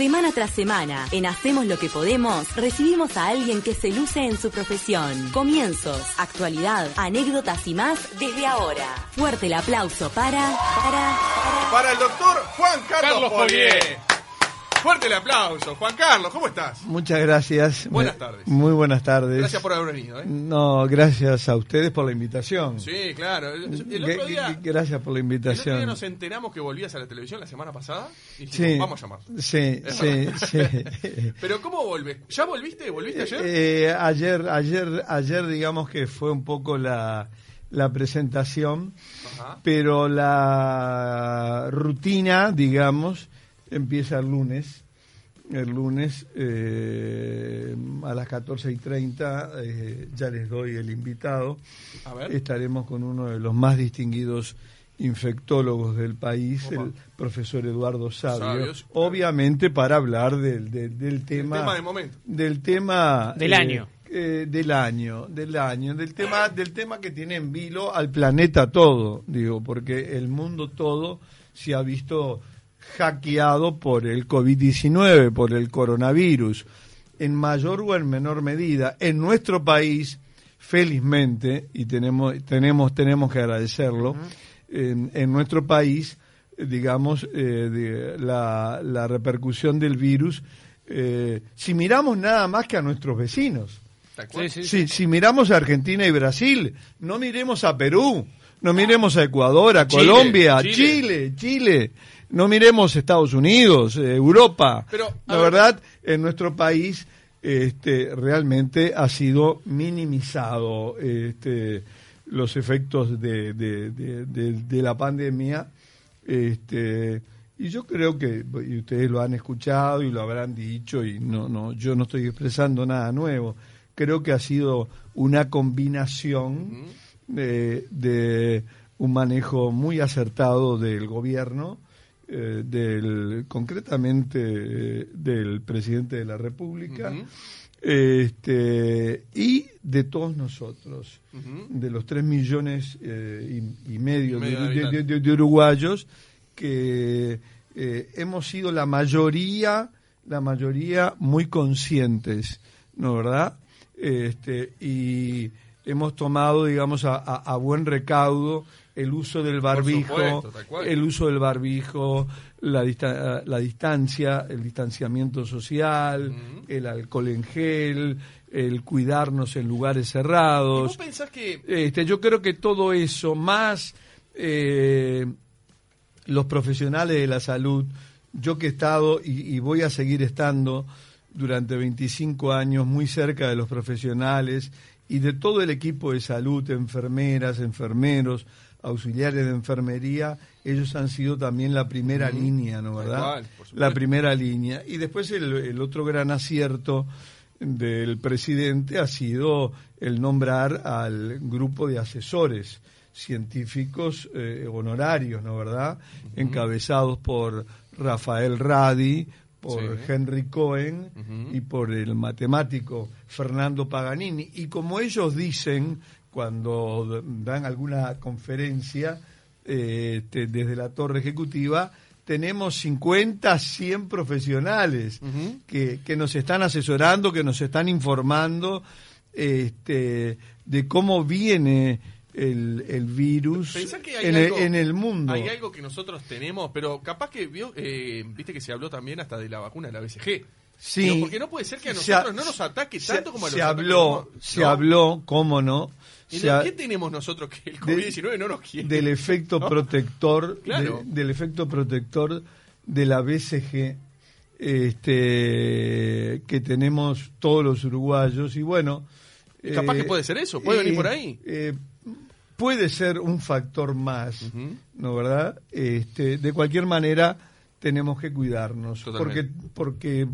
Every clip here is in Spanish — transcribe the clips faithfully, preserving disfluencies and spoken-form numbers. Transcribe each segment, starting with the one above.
Semana tras semana, en Hacemos lo que Podemos, recibimos a alguien que se luce en su profesión. Comienzos, actualidad, anécdotas y más desde ahora. Fuerte el aplauso para... Para, para... para el doctor Juan Carlos, Carlos Paullier. Fuerte el aplauso. Juan Carlos, ¿cómo estás? Muchas gracias. Buenas tardes. Muy buenas tardes. Gracias por haber venido. ¿eh? No, gracias a ustedes por la invitación. Sí, claro. El otro día, gracias por la invitación. El otro día nos enteramos que volvías a la televisión la semana pasada. Y dijimos, sí, vamos a llamar. Sí, sí, sí. Pero ¿cómo volvés? ¿Ya volviste? ¿Volviste ayer? Eh, ayer, ayer, ayer digamos que fue un poco la... la presentación, ajá, pero la rutina, digamos, empieza el lunes, el lunes eh, a las catorce y treinta, eh, ya les doy el invitado, a ver. Estaremos con uno de los más distinguidos infectólogos del país, opa, el profesor Eduardo Savio, Sabios, obviamente para hablar del, del, del tema, tema del momento, del tema del eh, año. Eh, del año, del año, del tema, del tema que tiene en vilo al planeta todo, digo, porque el mundo todo se ha visto hackeado por el covid diecinueve, por el coronavirus, en mayor o en menor medida. En nuestro país, felizmente, y tenemos, tenemos, tenemos que agradecerlo, uh-huh, en, en nuestro país, digamos, eh, de, la, la repercusión del virus, eh, si miramos nada más que a nuestros vecinos. Sí, sí, sí. Si, si miramos a Argentina y Brasil, no miremos a Perú, no miremos a Ecuador, a Chile, Colombia, Chile. Chile, Chile, no miremos Estados Unidos, eh, Europa. Pero, la ver... verdad, en nuestro país este, realmente ha sido minimizado este, los efectos de, de, de, de, de la pandemia. Este, y yo creo que, y ustedes lo han escuchado y lo habrán dicho, y no, no, yo no estoy expresando nada nuevo. Creo que ha sido una combinación de, de un manejo muy acertado del gobierno, eh, del concretamente eh, del presidente de la República, uh-huh, este, y de todos nosotros, uh-huh, de los tres millones eh, y, y medio, y medio de, de, de, de uruguayos que eh, hemos sido la mayoría, la mayoría muy conscientes, ¿no, verdad? Este, y hemos tomado, digamos, a, a, a buen recaudo el uso del barbijo, por supuesto, el uso del barbijo, la, dista- la distancia, el distanciamiento social, uh-huh, el alcohol en gel, el cuidarnos en lugares cerrados. ¿Vos pensás que...? Este, yo creo que todo eso, más eh, los profesionales de la salud, yo que he estado y, y voy a seguir estando durante veinticinco años muy cerca de los profesionales y de todo el equipo de salud, enfermeras, enfermeros, auxiliares de enfermería, ellos han sido también la primera, uh-huh, línea, ¿no, verdad? Igual, la primera línea. Y después el, el otro gran acierto del presidente ha sido el nombrar al grupo de asesores científicos eh, honorarios, ¿no, verdad? Uh-huh. Encabezados por Rafael Radi, por, sí, Henry Cohen, uh-huh, y por el matemático Fernando Paganini. Y como ellos dicen cuando dan alguna conferencia eh, te, desde la torre ejecutiva, tenemos cincuenta, cien profesionales, uh-huh, que, que nos están asesorando, que nos están informando este, de cómo viene el, el virus en, algo, el, en el mundo. Hay algo que nosotros tenemos, pero capaz que vio, eh, viste que se habló también hasta de la vacuna de la B C G. Sí. Pero porque no puede ser que a nosotros ha, no nos ataque tanto se, como a los se habló, ataques, ¿no? Se habló, cómo no. Entonces, ¿qué tenemos nosotros que el covid diecinueve de, no nos quiere? Del efecto, ¿no?, protector, claro, de, del efecto protector de la B C G este, que tenemos todos los uruguayos y bueno. Y capaz eh, que puede ser eso, puede eh, venir por ahí. Eh, Puede ser un factor más, uh-huh, ¿no, verdad? Este, de cualquier manera, tenemos que cuidarnos. Totalmente. Porque, porque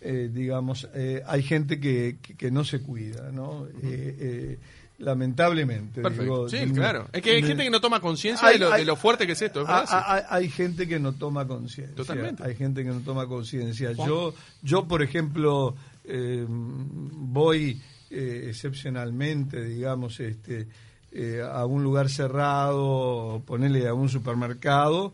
eh, digamos, eh, hay gente que, que, que no se cuida, ¿no? Uh-huh. Eh, eh, lamentablemente. Perfecto. Digo, sí, de, claro. Es que hay de, gente que no toma conciencia de, de lo fuerte que es esto. ¿Es hay, hay, hay gente que no toma conciencia. Totalmente. Hay gente que no toma conciencia. Yo, yo, por ejemplo, eh, voy eh, excepcionalmente, digamos, este... Eh, a un lugar cerrado, ponerle a un supermercado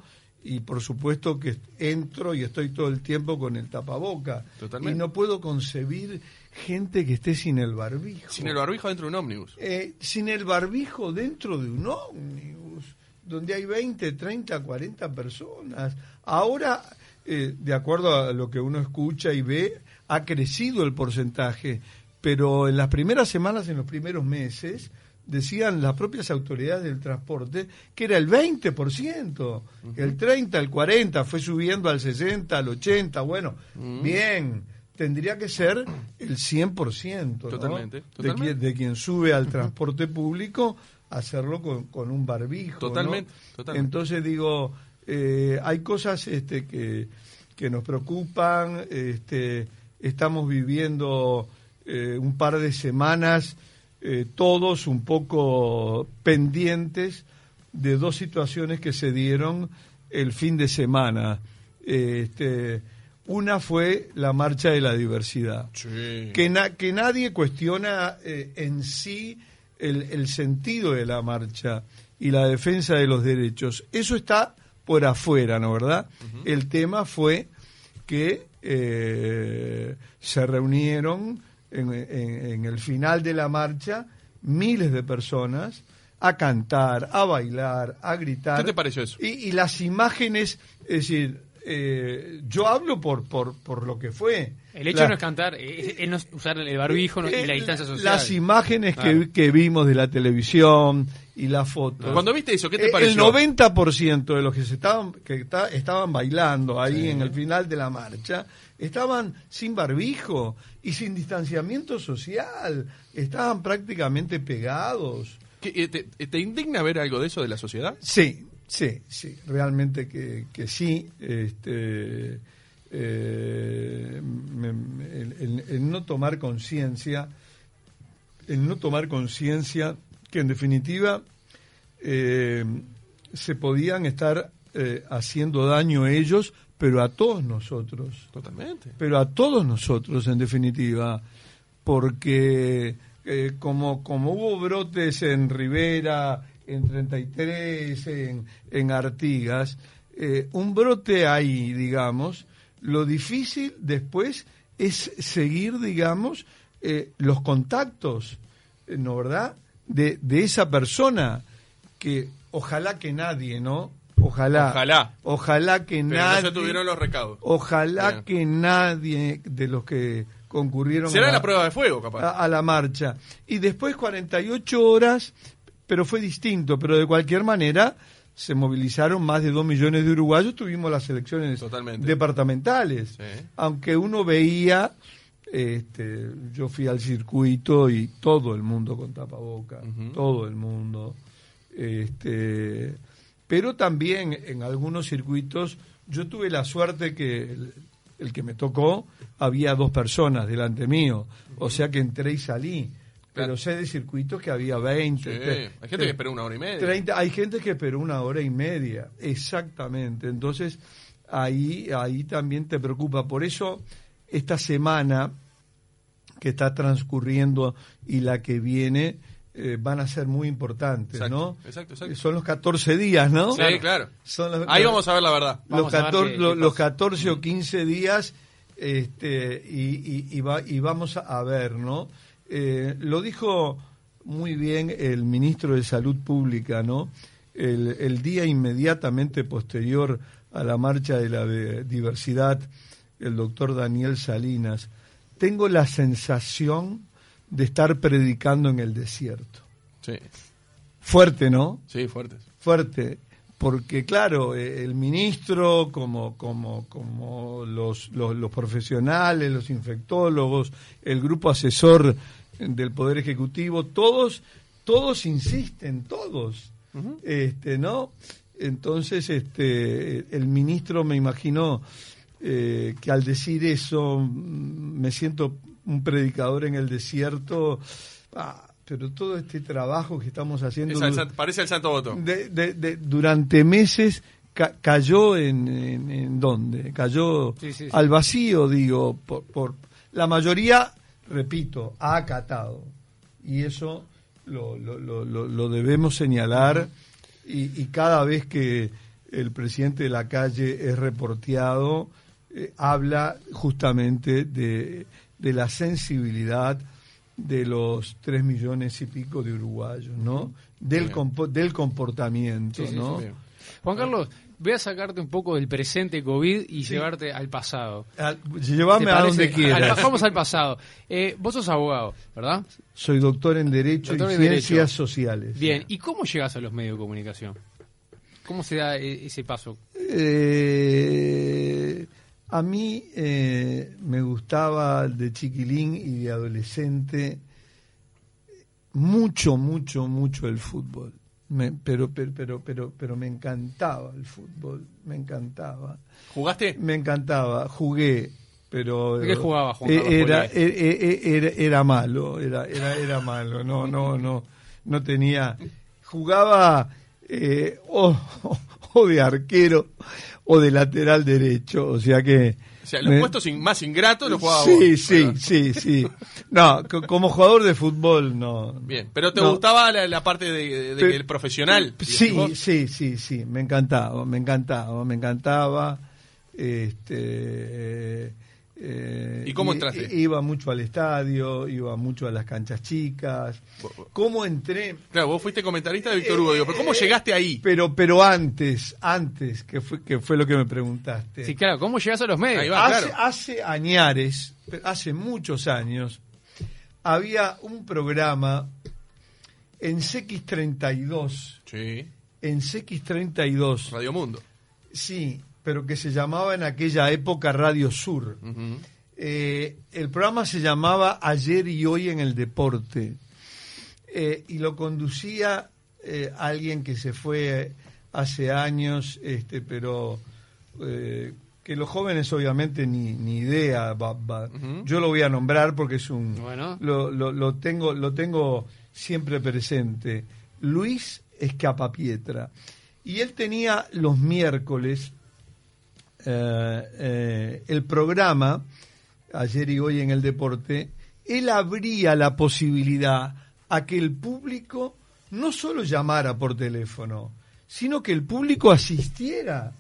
y por supuesto que entro y estoy todo el tiempo con el tapaboca. Totalmente. Y no puedo concebir gente que esté sin el barbijo. Sin el barbijo dentro de un ómnibus. Eh, sin el barbijo dentro de un ómnibus, donde hay veinte, treinta, cuarenta personas. Ahora, eh, de acuerdo a lo que uno escucha y ve, ha crecido el porcentaje, pero en las primeras semanas, en los primeros meses, decían las propias autoridades del transporte que era el veinte por ciento, uh-huh. el treinta, el cuarenta, fue subiendo al sesenta, al ochenta, bueno, uh-huh. bien, tendría que ser el cien por ciento, ¿no? Totalmente, totalmente. De, quien, de quien sube al transporte público, hacerlo con, con un barbijo. Totalmente, ¿no? Totalmente. Entonces digo, eh, hay cosas este, que, que nos preocupan, este, estamos viviendo eh, un par de semanas Eh, todos un poco pendientes de dos situaciones que se dieron el fin de semana. Eh, este, una fue la marcha de la diversidad, sí. que, na- que nadie cuestiona eh, en sí el, el sentido de la marcha y la defensa de los derechos. Eso está por afuera, ¿no, verdad? Uh-huh. El tema fue que eh, se reunieron En, en, en el final de la marcha, miles de personas a cantar, a bailar, a gritar. ¿Qué te pareció eso? Y, y las imágenes, es decir, eh, yo hablo por, por, por lo que fue. El hecho la, no es cantar, es, es no usar el barbijo el, y la distancia social. Las imágenes ah. que, que vimos de la televisión y las fotos. Cuando viste eso, ¿qué te pareció? El noventa por ciento de los que se estaban que está, estaban bailando ahí sí. en el final de la marcha estaban sin barbijo y sin distanciamiento social, estaban prácticamente pegados. ¿Te, te indigna ver algo de eso de la sociedad? Sí, sí, sí, realmente que, que sí. Este, eh, me, el, el, el no tomar conciencia, el no tomar conciencia que en definitiva eh, se podían estar eh, haciendo daño ellos, pero a todos nosotros. Totalmente. Pero a todos nosotros, en definitiva, porque eh, como, como hubo brotes en Rivera, en treinta y tres, en, en Artigas, eh, un brote ahí, digamos, lo difícil después es seguir, digamos, eh, los contactos, ¿no, verdad?, de, de esa persona que ojalá que nadie, ¿no?, Ojalá, ojalá, ojalá que pero nadie, no se tuvieron los recados. Ojalá Bien. que nadie de los que concurrieron será a la, la prueba de fuego, capaz, a, a la marcha. Y después cuarenta y ocho horas, pero fue distinto. Pero de cualquier manera se movilizaron más de dos millones de uruguayos. Tuvimos las elecciones Totalmente. departamentales, sí. aunque uno veía, este, yo fui al circuito y todo el mundo con tapabocas, uh-huh. todo el mundo, este. Pero también en algunos circuitos, yo tuve la suerte que el, el que me tocó, había dos personas delante mío. O sea que entré y salí. Claro. Pero sé de circuitos que había veinte. Sí. Te, hay gente te, que esperó una hora y media. treinta, hay gente que esperó una hora y media, exactamente. Entonces, ahí, ahí también te preocupa. Por eso, esta semana que está transcurriendo y la que viene Eh, van a ser muy importantes, exacto, ¿no? Exacto, exacto. Son los catorce días, ¿no? Sí, claro. Son los, ahí vamos a ver la verdad. Los, catorce, qué, los, qué los catorce o quince días este, y, y, y, va, y vamos a ver, ¿no? Eh, lo dijo muy bien el ministro de Salud Pública, ¿no? El, el día inmediatamente posterior a la marcha de la diversidad, el doctor Daniel Salinas. Tengo la sensación de estar predicando en el desierto. Sí. Fuerte, ¿no? Sí, fuerte. Fuerte, porque claro, el ministro, como como como los los, los profesionales, los infectólogos, el grupo asesor del Poder Ejecutivo, todos todos insisten, todos. Uh-huh. Este, ¿no? Entonces, este el ministro me imaginó eh, que al decir eso me siento un predicador en el desierto, ah, pero todo este trabajo que estamos haciendo... Es al, parece el santo voto. De, de, de, durante meses ca, cayó en, en, en dónde, cayó sí, sí, sí. al vacío, digo, por, por la mayoría, repito, ha acatado. Y eso lo, lo, lo, lo, lo debemos señalar y, y cada vez que el presidente Lacalle es reporteado, eh, habla justamente de, de la sensibilidad de los tres millones y pico de uruguayos, ¿no? Del, compo del comportamiento, sí, ¿no? Sí, sí, sí. Juan Carlos, voy a sacarte un poco del presente COVID y sí. llevarte al pasado. Al, llévame a donde quieras. Al, vamos al pasado. Eh, vos sos abogado, ¿verdad? Soy doctor en Derecho doctor y en Ciencias Derecho. Sociales. Bien, ¿y cómo llegás a los medios de comunicación? ¿Cómo se da ese paso? Eh... A mí eh, me gustaba de chiquilín y de adolescente mucho, mucho, mucho el fútbol. Me, pero, pero, pero, pero, pero me encantaba el fútbol, me encantaba. ¿Jugaste? Me encantaba, jugué, pero. ¿Qué jugaba, Juan Carlos? Era, era, era, era malo, era, era, era malo. No, no, no, no tenía. Jugaba eh, o, o de arquero. O de lateral derecho, o sea que... O sea, los me... puestos más ingratos los jugaba Sí, vos, sí, ¿verdad? sí, sí. No, como jugador de fútbol, no. Bien, pero ¿te no. gustaba la, la parte de, de, de el profesional? Sí, sí, sí, sí, me encantaba, me encantaba, me encantaba. Este, eh, ¿Y cómo entraste? Iba mucho al estadio, iba mucho a las canchas chicas. ¿Cómo entré? Claro, vos fuiste comentarista de Víctor Hugo, eh, digo, pero ¿cómo llegaste ahí? Pero pero antes, antes, que fue que fue lo que me preguntaste. Sí, claro, ¿cómo llegás a los medios? Ahí va, hace, claro. hace añares, hace muchos años, había un programa en C X treinta y dos. Sí. En C X treinta y dos. Radio Mundo. Sí, pero que se llamaba en aquella época Radio Sur. Uh-huh. Eh, el programa se llamaba Ayer y Hoy en el Deporte. Eh, y lo conducía eh, alguien que se fue hace años, este, pero eh, que los jóvenes obviamente ni, ni idea. Va, va. Uh-huh. Yo lo voy a nombrar porque es un bueno. lo, lo, lo tengo lo tengo siempre presente. Luis Scapapietra, y él tenía los miércoles eh, eh, el programa Ayer y Hoy en el Deporte. Él abría la posibilidad a que el público no solo llamara por teléfono, sino que el público asistiera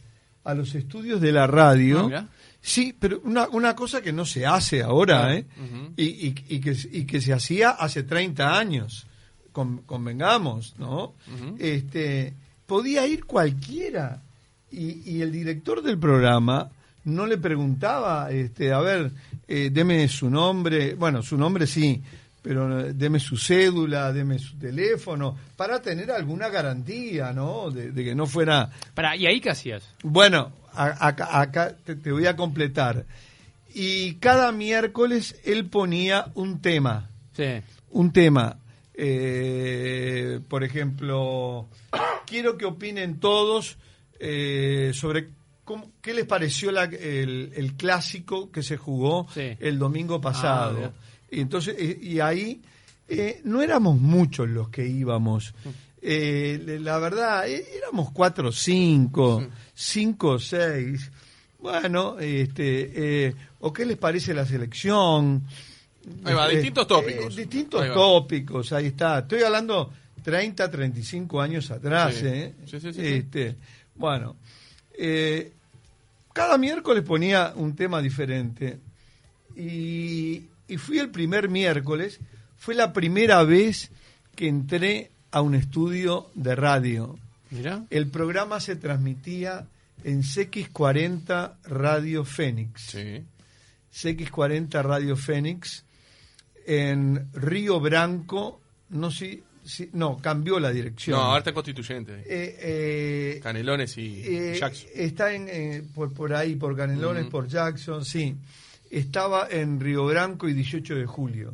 a los estudios de la radio. Ah, sí, pero una, una cosa que no se hace ahora, ¿eh? Uh-huh. y, y, y, que, y que se hacía hace treinta años, con, convengamos, ¿no? Uh-huh. Este, podía ir cualquiera, y, y el director del programa no le preguntaba, este, a ver, eh, deme su nombre, bueno, su nombre sí, pero deme su cédula, deme su teléfono, para tener alguna garantía, ¿no? De, de que no fuera... Para, ¿y ahí qué hacías? Bueno, acá, acá te, te voy a completar. Y cada miércoles él ponía un tema. Sí. Un tema. Eh, por ejemplo, quiero que opinen todos eh, sobre... Cómo, ¿qué les pareció la, el, el clásico que se jugó sí. el domingo pasado? Ah, y entonces y ahí eh, no éramos muchos los que íbamos, eh, la verdad eh, éramos cuatro, cinco, cinco, seis. Bueno, este, eh, o qué les parece la selección. Ahí va, eh, distintos tópicos. Eh, distintos ahí tópicos, ahí está. Estoy hablando treinta, treinta y cinco años atrás, sí. ¿eh? Sí, sí, sí, este, sí. Bueno, eh, cada miércoles ponía un tema diferente y Y fui el primer miércoles, fue la primera vez que entré a un estudio de radio. Mirá. El programa se transmitía en C X cuarenta Radio Fénix. Sí. C X cuarenta Radio Fénix en Río Branco, no sé, si, si, no, cambió la dirección. No, ahora está Constituyente. Eh, eh, Canelones y eh, Jackson. Está en, eh, por, por ahí, por Canelones, uh-huh. por Jackson, sí. Estaba en Río Branco y dieciocho de julio,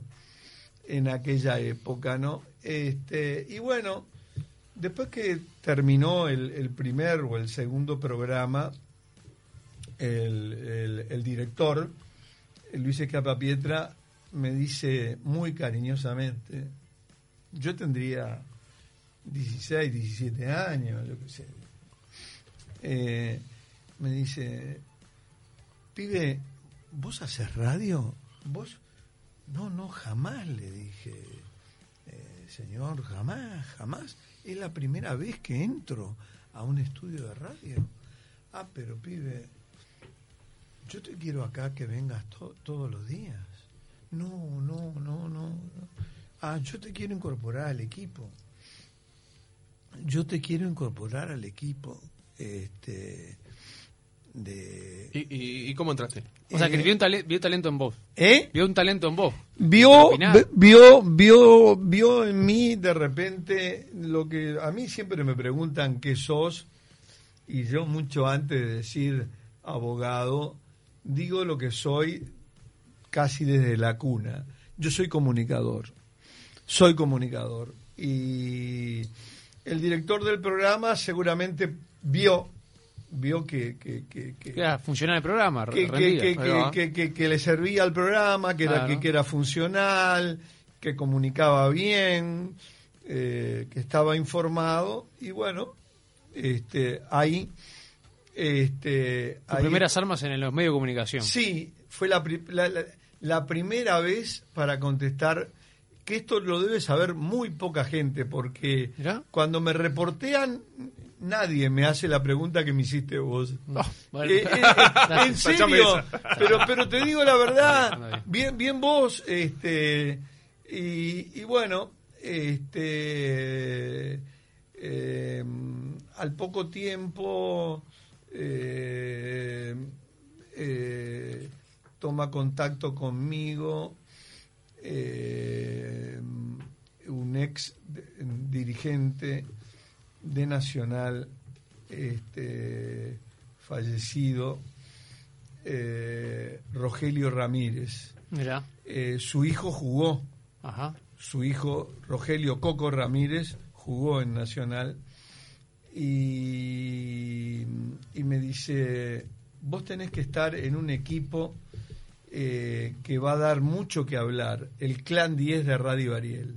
en aquella época, ¿no? Este, y bueno, después que terminó el, el primer o el segundo programa, el, el, el director, Luis Scapapietra, me dice muy cariñosamente, yo tendría dieciséis, diecisiete años, yo qué sé. Eh, me dice, pibe, ¿vos haces radio? ¿Vos? No, no, jamás, le dije. Eh, señor, jamás, jamás. Es la primera vez que entro a un estudio de radio. Ah, pero pibe, yo te quiero acá que vengas to- todos los días. No, no, no, no, no. Ah, yo te quiero incorporar al equipo. Yo te quiero incorporar al equipo. Este, de... ¿Y, y, y cómo entraste? O eh, sea, que vio un, tale- vio talento en vos. ¿Eh? Vio un talento en vos. Vio, vio, vio, vio en mí de repente lo que a mí siempre me preguntan qué sos. Y yo mucho antes de decir abogado, digo lo que soy casi desde la cuna. Yo soy comunicador, soy comunicador. Y el director del programa seguramente vio vio que... que, que, que ya, funcionaba el programa, que, rendía, que, que, que, que, que le servía al programa, que, claro, era, que, que era funcional, que comunicaba bien, eh, que estaba informado y bueno... Este, ahí, este, tus ahí, primeras armas en los medios de comunicación. Sí, fue la, pri- la, la, la primera vez para contestar, que esto lo debe saber muy poca gente, porque ¿mirá? Cuando me reportean, nadie me hace la pregunta que me hiciste vos. No, bueno. eh, eh, en serio, pero, pero te digo la verdad, bien, bien vos, este, y, y bueno, este... Eh, al poco tiempo eh, eh, toma contacto conmigo eh, un ex dirigente de Nacional, este, fallecido, eh, Rogelio Ramírez. Mirá. Eh, su hijo jugó. Ajá. Su hijo Rogelio Coco Ramírez jugó en Nacional y, y me dice, vos tenés que estar en un equipo eh, que va a dar mucho que hablar, el Clan diez de Radio Ariel.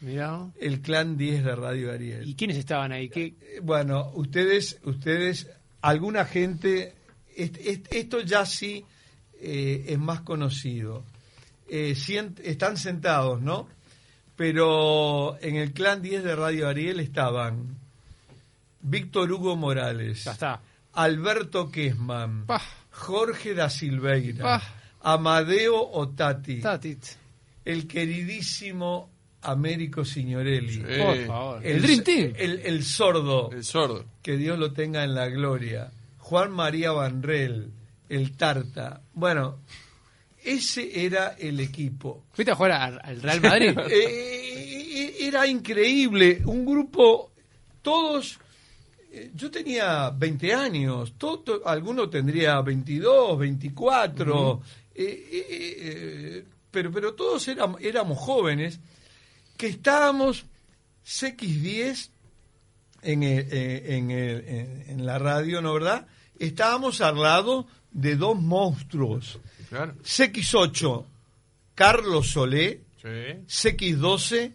Mirá. El Clan diez de Radio Ariel. ¿Y quiénes estaban ahí? ¿Qué? Bueno, ustedes, ustedes, alguna gente, est, est, esto ya sí eh, es más conocido. Eh, sient, están sentados, ¿no? Pero en el Clan diez de Radio Ariel estaban Víctor Hugo Morales, ya está, Alberto Kesman, Pah, Jorge da Silveira, Pah, Amadeo Otati, Tatit, el queridísimo Américo Signorelli, sí, por favor. El, el Dream Team, el, el sordo, el sordo, que Dios lo tenga en la gloria, Juan María Vanrell, el Tarta, bueno... Ese era el equipo. ¿Fuiste a jugar al Real Madrid? eh, era increíble. Un grupo, todos... Eh, yo tenía veinte años. Todo, to, alguno tendría veintidós, veinticuatro. Uh-huh. Eh, eh, eh, pero, pero todos eram, éramos jóvenes que estábamos C X diez en, el, en, el, en, en la radio, ¿no verdad? Estábamos al lado de dos monstruos. Claro. C X ocho, Carlos Solé, sí. C X doce,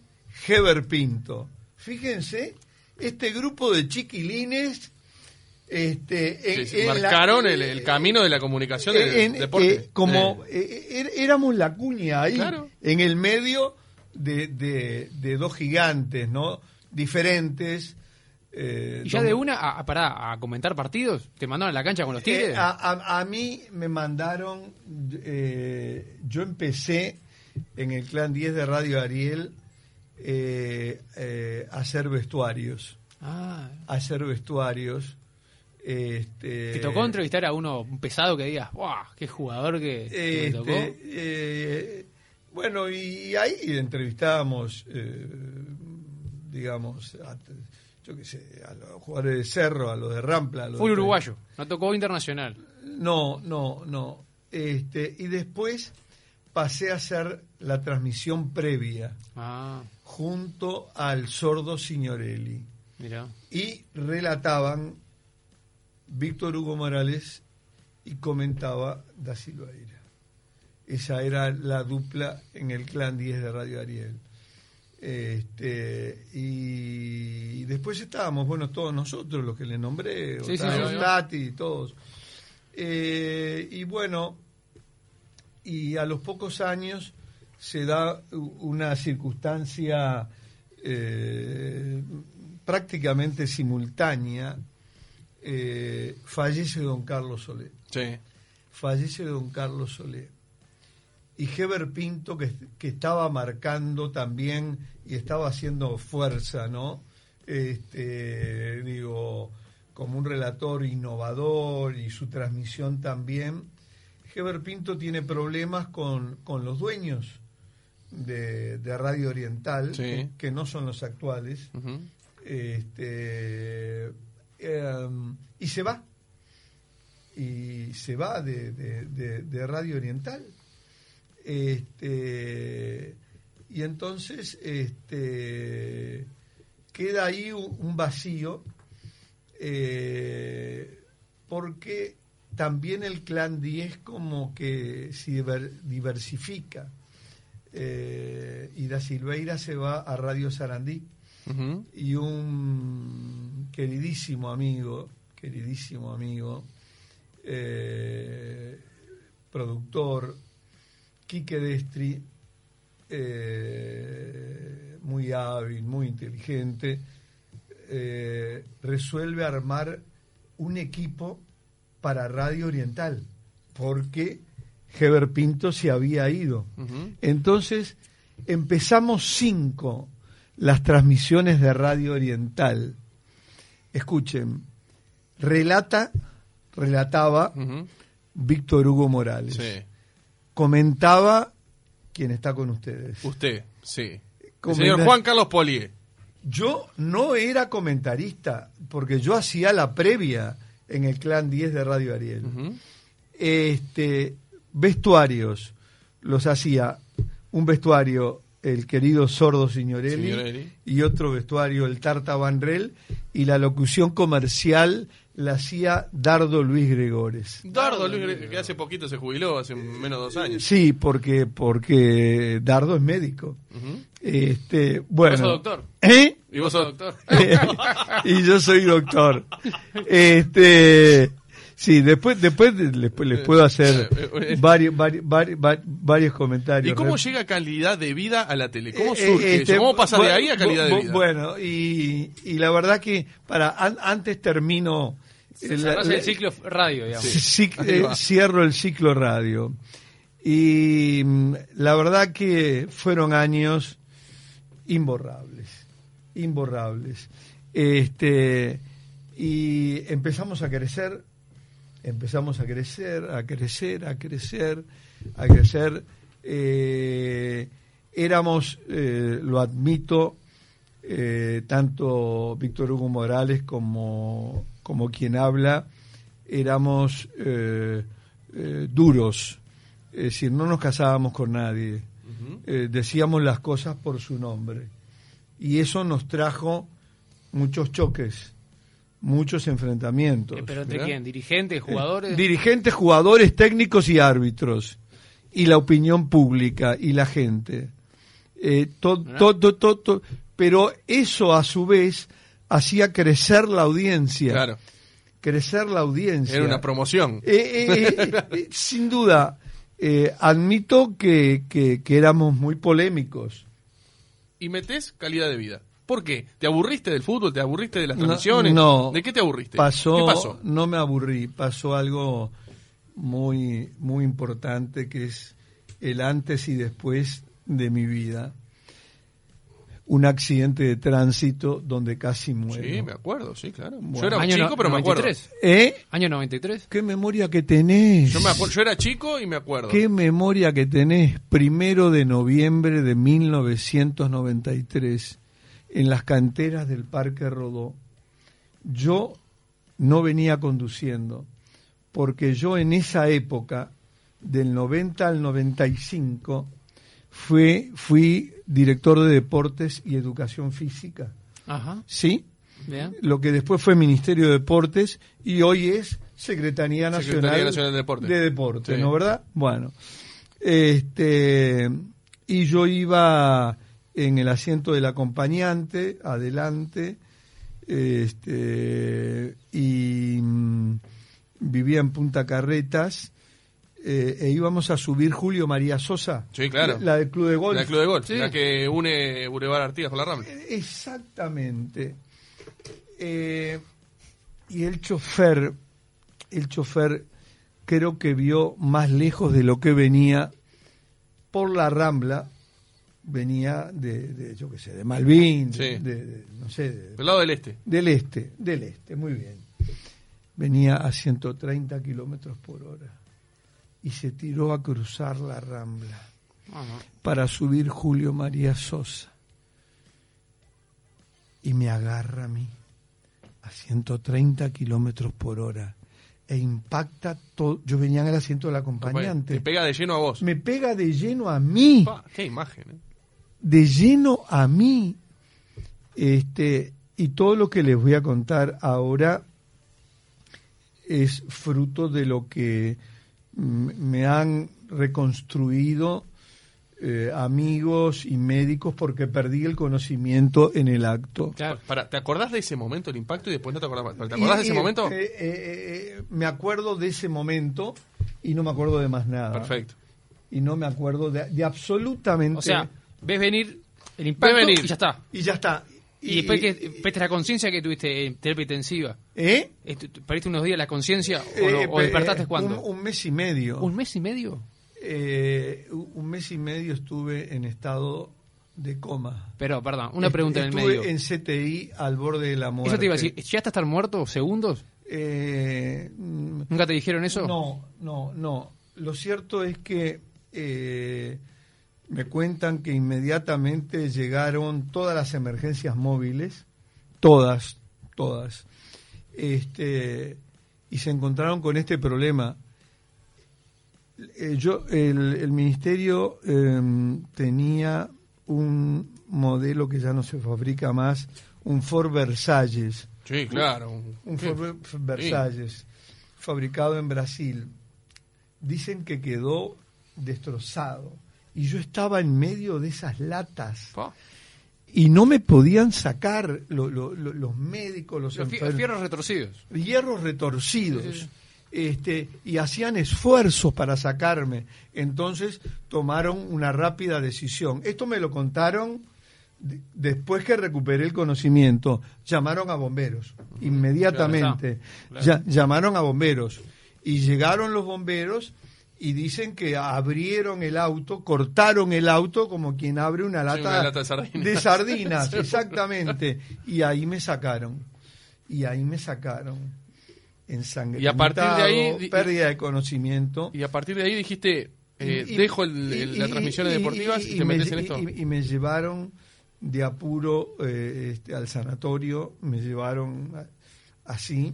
Heber Pinto. Fíjense, este grupo de chiquilines este, en, sí, en marcaron la, el, el camino de la comunicación en, del en, deporte. Eh, como eh. Eh, éramos la cuña ahí, claro, en el medio de, de, de dos gigantes, ¿no? Diferentes. Eh, y ya donde... de una, a, a, para a comentar partidos, te mandaron a la cancha con los Tigres. Eh, a, a, a mí me mandaron, eh, yo empecé en el Clan diez de Radio Ariel eh, eh, a hacer vestuarios. Ah. A hacer vestuarios. Este, ¿te tocó entrevistar a uno, un pesado que digas, ¡guau! ¡Qué jugador que, que este, me tocó! Eh, bueno, y ahí entrevistábamos, eh, digamos... A, yo qué sé, a los jugadores de Cerro, a los de Rampla. Fue uruguayo, no tocó internacional. No, no, no. Este, y después pasé a hacer la transmisión previa, ah, junto al sordo Signorelli. Mirá. Y relataban Víctor Hugo Morales y comentaba da Silveira. Esa era la dupla en el Clan diez de Radio Ariel. Este, y después estábamos, bueno, todos nosotros, los que le nombré, sí, Otávio, sí, no, no. Tati, todos. Eh, y bueno, y a los pocos años se da una circunstancia eh, prácticamente simultánea eh, fallece don Carlos Solé. Sí. Fallece don Carlos Solé. Y Heber Pinto, que, que estaba marcando también y estaba haciendo fuerza, ¿no? Este, digo, como un relator innovador y su transmisión también. Heber Pinto tiene problemas con, con los dueños de, de Radio Oriental, sí. que, que no son los actuales, uh-huh. este, eh, y se va, y se va de, de, de, de Radio Oriental. Este, y entonces este, queda ahí un vacío, eh, porque también el clan diez como que se diversifica, eh, y Da Silveira se va a Radio Sarandí, uh-huh. y un queridísimo amigo, queridísimo amigo, eh, productor, Quique Destri, eh, muy hábil, muy inteligente, eh, resuelve armar un equipo para Radio Oriental, porque Heber Pinto se había ido. Uh-huh. Entonces empezamos cinco las transmisiones de Radio Oriental. Escuchen, relata, relataba uh-huh. Víctor Hugo Morales. Sí. Comentaba quien está con ustedes. Usted, sí. Comenta... Señor Juan Carlos Paullier. Yo no era comentarista, porque yo hacía la previa en el Clan diez de Radio Ariel. Uh-huh. Este, vestuarios, los hacía un vestuario el querido Sordo Signorelli, Signorelli. Y otro vestuario el Tarta Vanrell, y la locución comercial la hacía Dardo Luis Gregores. Dardo Luis Gregores, que hace poquito se jubiló, hace menos de dos años. Sí, porque porque Dardo es médico. Uh-huh. Este, bueno. ¿Y vos sos doctor? ¿Eh? ¿Y vos sos doctor? Y yo soy doctor. Este, sí, después después les, les puedo hacer varios, varios, varios, varios comentarios. ¿Y cómo llega Calidad de Vida a la tele? ¿Cómo surge este, eso? ¿Cómo pasa bueno, de ahí a Calidad de Vida? Bueno, y, y la verdad que para an, antes termino... Se la, el ciclo radio, digamos. Sí, eh, cierro el ciclo radio. Y la verdad que fueron años imborrables, imborrables. Este, y empezamos a crecer... Empezamos a crecer, a crecer, a crecer, a crecer. Eh, éramos, eh, lo admito, eh, tanto Víctor Hugo Morales como, como quien habla, éramos eh, eh, duros. Es decir, no nos casábamos con nadie. Uh-huh. Eh, decíamos las cosas por su nombre. Y eso nos trajo muchos choques. Muchos enfrentamientos. ¿Pero entre ¿verdad? Quién? ¿Dirigentes, jugadores? Eh, dirigentes, jugadores, técnicos y árbitros. Y la opinión pública y la gente. Eh, to, to, to, to, to, pero eso, a su vez, hacía crecer la audiencia. Claro. Crecer la audiencia. Era una promoción. Eh, eh, eh, eh, sin duda, eh, admito que, que, que éramos muy polémicos. Y metés Calidad de Vida. ¿Por qué? ¿Te aburriste del fútbol? ¿Te aburriste de las transmisiones? No, no. ¿De qué te aburriste? Pasó, ¿Qué pasó? No me aburrí. Pasó algo muy, muy importante, que es el antes y después de mi vida. Un accidente de tránsito donde casi muero. Sí, me acuerdo, sí, claro. Bueno. Yo era año chico, no, pero noventa y tres. Me acuerdo. ¿Eh? Año noventa y tres. ¿Qué memoria que tenés? Yo, me acu- yo era chico y me acuerdo. ¿Qué memoria que tenés? Primero de noviembre de mil novecientos noventa y tres. En las canteras del Parque Rodó. Yo no venía conduciendo, porque yo en esa época, del noventa al noventa y cinco, fui, fui director de Deportes y Educación Física. Ajá. ¿Sí? Bien. Lo que después fue Ministerio de Deportes y hoy es Secretaría Nacional, Secretaría Nacional de Deportes, de Deporte, sí. ¿No, verdad? Bueno, este, y yo iba... en el asiento del acompañante, adelante, este, y mmm, vivía en Punta Carretas, eh, e íbamos a subir Julio María Sosa, sí, claro. la, la del Club de Golf. La del Club de Golf, sí. La que une Boulevard Artigas con la Rambla. Exactamente. Eh, y el chofer, el chofer creo que vio más lejos de lo que venía por la Rambla, venía de, de yo qué sé, de Malvin, de, sí. de, de, no sé. De, del lado del este. Del este, del este, muy bien. Venía a ciento treinta kilómetros por hora y se tiró a cruzar la Rambla ah, no. para subir Julio María Sosa. Y me agarra a mí a ciento treinta kilómetros por hora e impacta todo. Yo venía en el asiento del acompañante. Te pega de lleno a vos. Me pega de lleno a mí. Pa, qué imagen, ¿eh? De lleno a mí. Este, y todo lo que les voy a contar ahora es fruto de lo que me han reconstruido eh, amigos y médicos, porque perdí el conocimiento en el acto. Claro, para, ¿te acordás de ese momento, el impacto, y después no te acordás más? ¿Te acordás y, de ese momento? Eh, eh, eh, me acuerdo de ese momento y no me acuerdo de más nada. Perfecto. Y no me acuerdo de, de absolutamente... O sea, ves venir el impacto venir. y ya está. Y ya está. Y, y después que perdiste la conciencia que tuviste en terapia intensiva. ¿Eh? ¿Perdiste unos días la conciencia o, eh, o despertaste eh, cuándo? Un, un mes y medio. ¿Un mes y medio? Eh, un mes y medio estuve en estado de coma. Pero, perdón, una pregunta Est- en el medio. Estuve en C T I al borde de la muerte. Eso te iba a decir, ¿llegaste a estar muerto segundos? Eh, ¿Nunca te dijeron eso? No, no, no. Lo cierto es que... Eh, me cuentan que inmediatamente llegaron todas las emergencias móviles, todas, todas, este, y se encontraron con este problema. Eh, yo, el, el ministerio eh, tenía un modelo que ya no se fabrica más, un Ford Versalles. Sí, claro. Un, un sí. Ford Versalles, sí. fabricado en Brasil. Dicen que quedó destrozado. Y yo estaba en medio de esas latas. ¿Pah? Y no me podían sacar lo, lo, lo, los médicos, los, los enfermos. Fierros retorcidos. Hierros retorcidos. Sí, sí, sí. Este, y hacían esfuerzos para sacarme. Entonces tomaron una rápida decisión. Esto me lo contaron d- después que recuperé el conocimiento. Llamaron a bomberos, uh-huh. inmediatamente. Claro, claro. Ya, llamaron a bomberos. Y llegaron los bomberos... Y dicen que abrieron el auto, cortaron el auto como quien abre una lata, sí, una lata de sardinas. De sardinas, exactamente. Y ahí me sacaron. Y ahí me sacaron. Ensangrentado, y a partir de ahí, pérdida de conocimiento. Y a partir de ahí dijiste, eh, y, dejo el, el, y, las transmisiones y, deportivas y, y, y te metes en esto. Y, y me llevaron de apuro eh, este, al sanatorio, me llevaron así.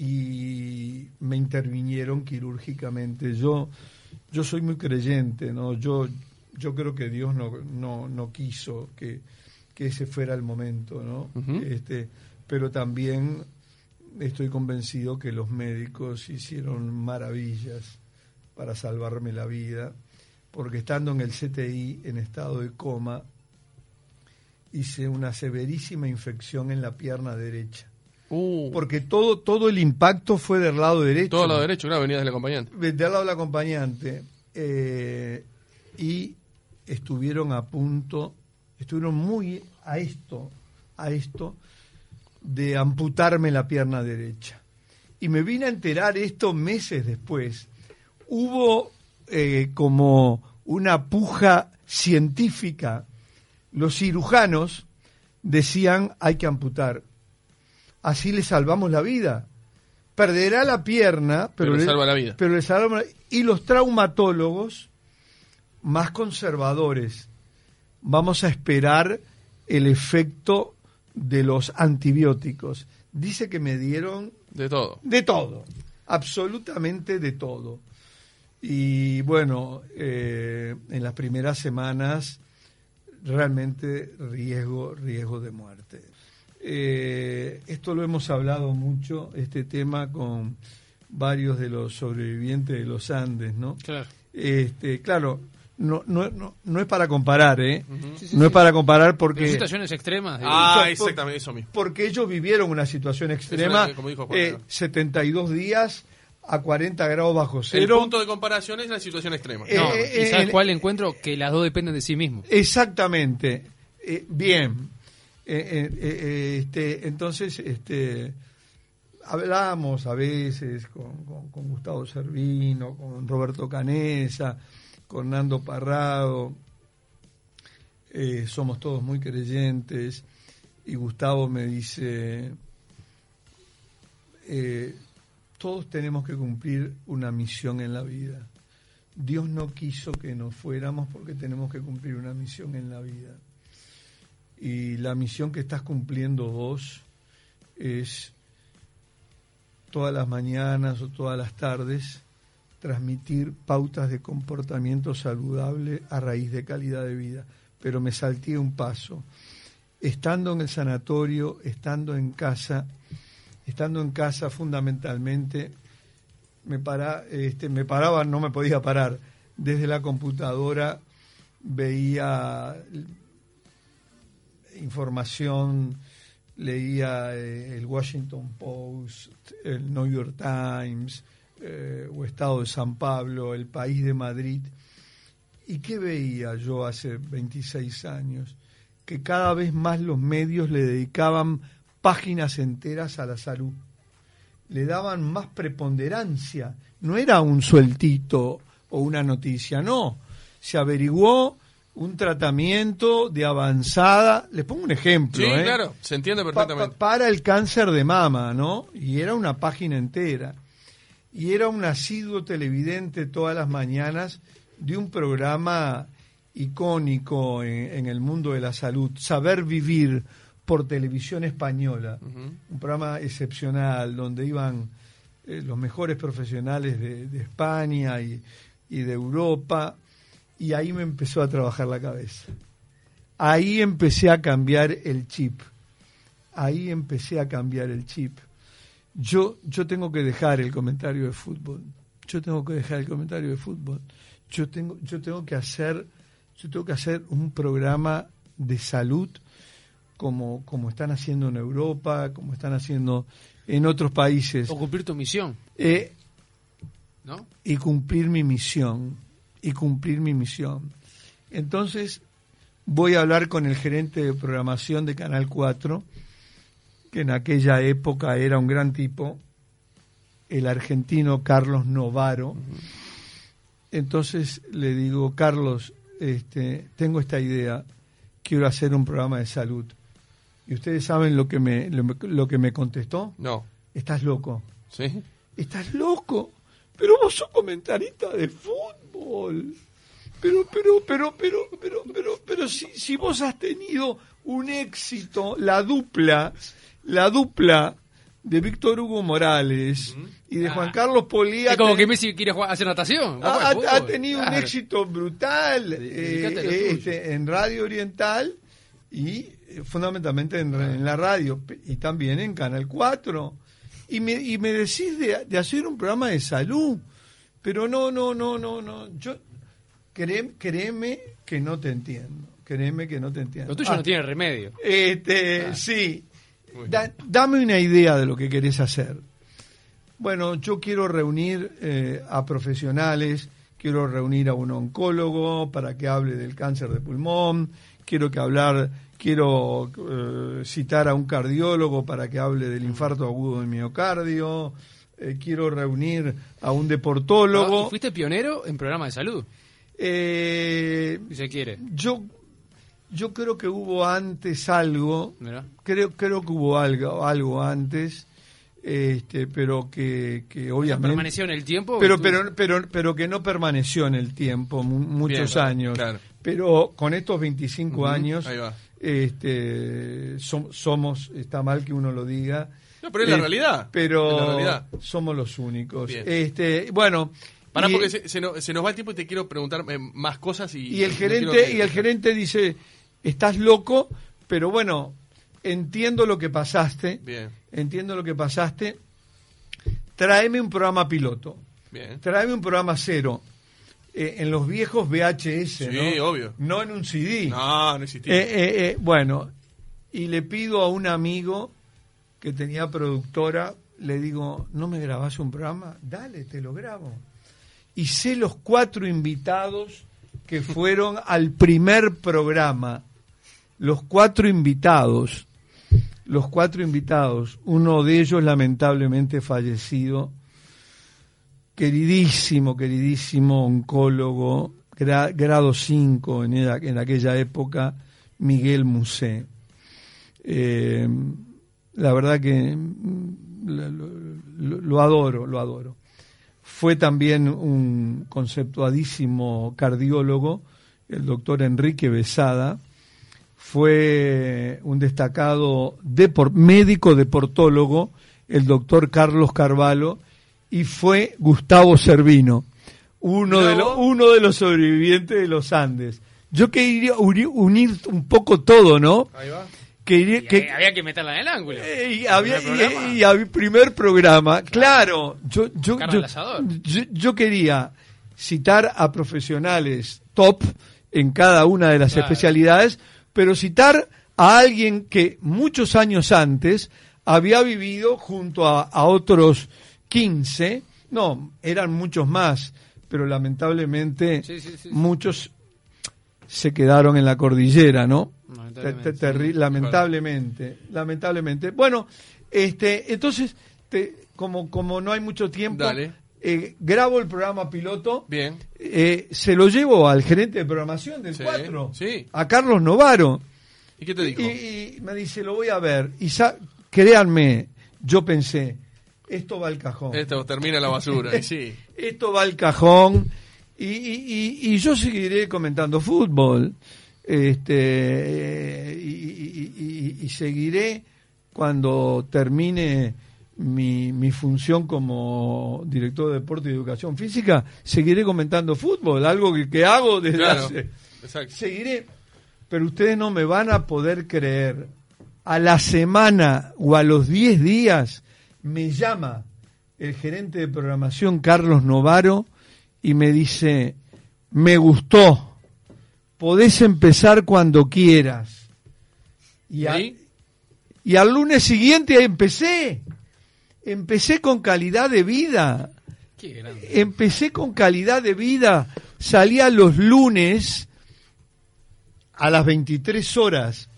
Y me intervinieron quirúrgicamente. Yo yo soy muy creyente, ¿no? Yo yo creo que Dios no no, no quiso que, que ese fuera el momento, ¿no? Uh-huh. Este, pero también estoy convencido que los médicos hicieron maravillas para salvarme la vida, porque estando en el C T I en estado de coma hice una severísima infección en la pierna derecha. Uh. Porque todo todo el impacto fue del lado derecho. Todo el lado derecho, claro, venía del acompañante. Del lado del acompañante. Eh, y estuvieron a punto, estuvieron muy a esto, a esto, de amputarme la pierna derecha. Y me vine a enterar esto meses después. Hubo eh, como una puja científica. Los cirujanos decían, hay que amputar. Así le salvamos la vida. Perderá la pierna, pero, pero le salva la vida. Pero le salva la... Y los traumatólogos más conservadores. Vamos a esperar el efecto de los antibióticos. Dice que me dieron... De todo. De todo. Absolutamente de todo. Y bueno, eh, en las primeras semanas realmente riesgo, riesgo de muerte. Eh, esto lo hemos hablado mucho, este tema, con varios de los sobrevivientes de los Andes, ¿no? Claro. Este, claro, no, no, no, no es para comparar, ¿eh? Uh-huh. Sí, sí, no sí. es para comparar porque... Pero situaciones extremas. ¿Eh? Ah, por, exactamente, eso mismo. Porque ellos vivieron una situación extrema, es, como dijo Juan, eh, setenta y dos días a cuarenta grados bajo cero. El punto de comparación es la situación extrema. Eh, no, eh, ¿y sabes eh, cuál encuentro? Que las dos dependen de sí mismos. Exactamente. Eh, bien. Eh, eh, eh, este, entonces este, hablamos a veces con, con, con Gustavo Zerbino, con Roberto Canessa, con Nando Parrado, eh, somos todos muy creyentes, y Gustavo me dice, eh, todos tenemos que cumplir una misión en la vida. Dios no quiso que nos fuéramos porque tenemos que cumplir una misión en la vida. Y la misión que estás cumpliendo vos es todas las mañanas o todas las tardes transmitir pautas de comportamiento saludable a raíz de calidad de vida. Pero me salté un paso. Estando en el sanatorio, estando en casa, estando en casa fundamentalmente, me, para, este, me paraba, no me podía parar. Desde la computadora veía información, leía eh, el Washington Post, el New York Times, eh, o Estado de San Pablo, el País de Madrid. ¿Y qué veía yo hace veintiséis años? Que cada vez más los medios le dedicaban páginas enteras a la salud. Le daban más preponderancia. No era un sueltito o una noticia, no. Se averiguó un tratamiento de avanzada, les pongo un ejemplo. Sí, ¿eh? Claro, se entiende perfectamente. Pa- pa- para el cáncer de mama, ¿no? Y era una página entera. Y era un asiduo televidente todas las mañanas de un programa icónico en, en el mundo de la salud, Saber Vivir, por televisión española. Uh-huh. Un programa excepcional donde iban eh, los mejores profesionales de, de España y, y de Europa. Y ahí me empezó a trabajar la cabeza. Ahí empecé a cambiar el chip. Ahí empecé a cambiar el chip. Yo, yo tengo que dejar el comentario de fútbol. Yo tengo que dejar el comentario de fútbol. Yo tengo, yo tengo que hacer, yo tengo que hacer un programa de salud como, como están haciendo en Europa, como están haciendo en otros países. O cumplir tu misión. Eh, ¿No? Y cumplir mi misión. y cumplir mi misión. Entonces, voy a hablar con el gerente de programación de Canal cuatro, que en aquella época era un gran tipo, el argentino Carlos Novaro. Entonces, le digo, Carlos, este, tengo esta idea, quiero hacer un programa de salud. ¿Y ustedes saben lo que me, lo, lo que me contestó? No. Estás loco. ¿Sí? Estás loco. Pero vos sos comentarista de fútbol. Pero, pero, pero, pero, pero, pero, pero si, si vos has tenido un éxito, la dupla, la dupla de Víctor Hugo Morales uh-huh. y de ah, Juan Carlos Paullier. Es como ten... que Messi quiere jugar, hacer natación. Ha, ha, ha tenido claro. un éxito brutal eh, este, en Radio Oriental y eh, fundamentalmente en, en la radio y también en Canal cuatro. Y me, y me decís de, de hacer un programa de salud, pero no, no, no, no, no. Yo, créeme, créeme que no te entiendo, créeme que no te entiendo. Lo tuyo ah, no tiene remedio. Este, ah. Sí, da, dame una idea de lo que querés hacer. Bueno, yo quiero reunir eh, a profesionales, quiero reunir a un oncólogo para que hable del cáncer de pulmón, quiero que hablar... Quiero eh, citar a un cardiólogo para que hable del infarto agudo del miocardio. Eh, quiero reunir a un deportólogo. ¿Y fuiste pionero en programas de salud? Eh, si se quiere. Yo, yo creo que hubo antes algo. ¿Verdad? Creo, creo que hubo algo, algo antes, este, pero que, que obviamente. ¿Permaneció en el tiempo? Pero, pero, pero, pero que no permaneció en el tiempo mu- muchos Bien, años. Claro. Pero con estos veinticinco uh-huh. años. Ahí va. Este, som, somos, está mal que uno lo diga. No, pero es eh, la realidad. Pero la realidad. Somos los únicos. Bien. Este, bueno, pará, porque se, se, nos, se nos va el tiempo y te quiero preguntar más cosas y, y el gerente quiero... y el gerente dice, estás loco, pero bueno, entiendo lo que pasaste. Bien. Entiendo lo que pasaste. Tráeme un programa piloto. Bien. Tráeme un programa cero. Eh, en los viejos V H S, sí, ¿no? Obvio. No en un C D. No, no existía. Eh, eh, eh, bueno, y le pido a un amigo que tenía productora, le digo, ¿no me grabás un programa? Dale, te lo grabo. Y sé los cuatro invitados que fueron al primer programa. Los cuatro invitados. los cuatro invitados, uno de ellos lamentablemente fallecido, queridísimo, queridísimo oncólogo, gra grado cinco en, era, en aquella época, Miguel Musé. Eh, la verdad que lo, lo, lo adoro, lo adoro. Fue también un conceptuadísimo cardiólogo, el doctor Enrique Besada. Fue un destacado depor médico deportólogo, el doctor Carlos Carvalho, y fue Gustavo Zerbino, uno, no. de lo, uno de los sobrevivientes de los Andes. Yo quería unir un poco todo, ¿no? Ahí va. Que, que, y había que meterla en el ángulo. Y, había, y, y, y había primer programa. Claro, claro yo, yo, yo, yo, yo quería citar a profesionales top en cada una de las claro. especialidades, pero citar a alguien que muchos años antes había vivido junto a, a otros quince, no, eran muchos más, pero lamentablemente sí, sí, sí, muchos se quedaron en la cordillera, ¿no? Lamentablemente, te, te, te, sí, lamentablemente, claro. lamentablemente. Bueno, este, entonces, te, como, como no hay mucho tiempo, eh, grabo el programa piloto. Bien. Eh, se lo llevo al gerente de programación del sí, cuatro, sí. a Carlos Novaro. ¿Y qué te dijo? Y, y me dice, lo voy a ver. Y sa créanme, yo pensé, esto va al cajón. Esto termina la basura. y sí. Esto va al cajón. Y, y, y, y yo seguiré comentando fútbol. Este y, y, y, y seguiré cuando termine mi, mi función como director de deporte y educación física, seguiré comentando fútbol, algo que, que hago desde claro, hace exacto. seguiré, pero ustedes no me van a poder creer, a la semana o a los diez días me llama el gerente de programación Carlos Novaro y me dice, me gustó, podés empezar cuando quieras. Y, a, y al lunes siguiente empecé. Empecé con calidad de vida. Qué grande. Empecé con calidad de vida. Salía los lunes a las veintitrés horas.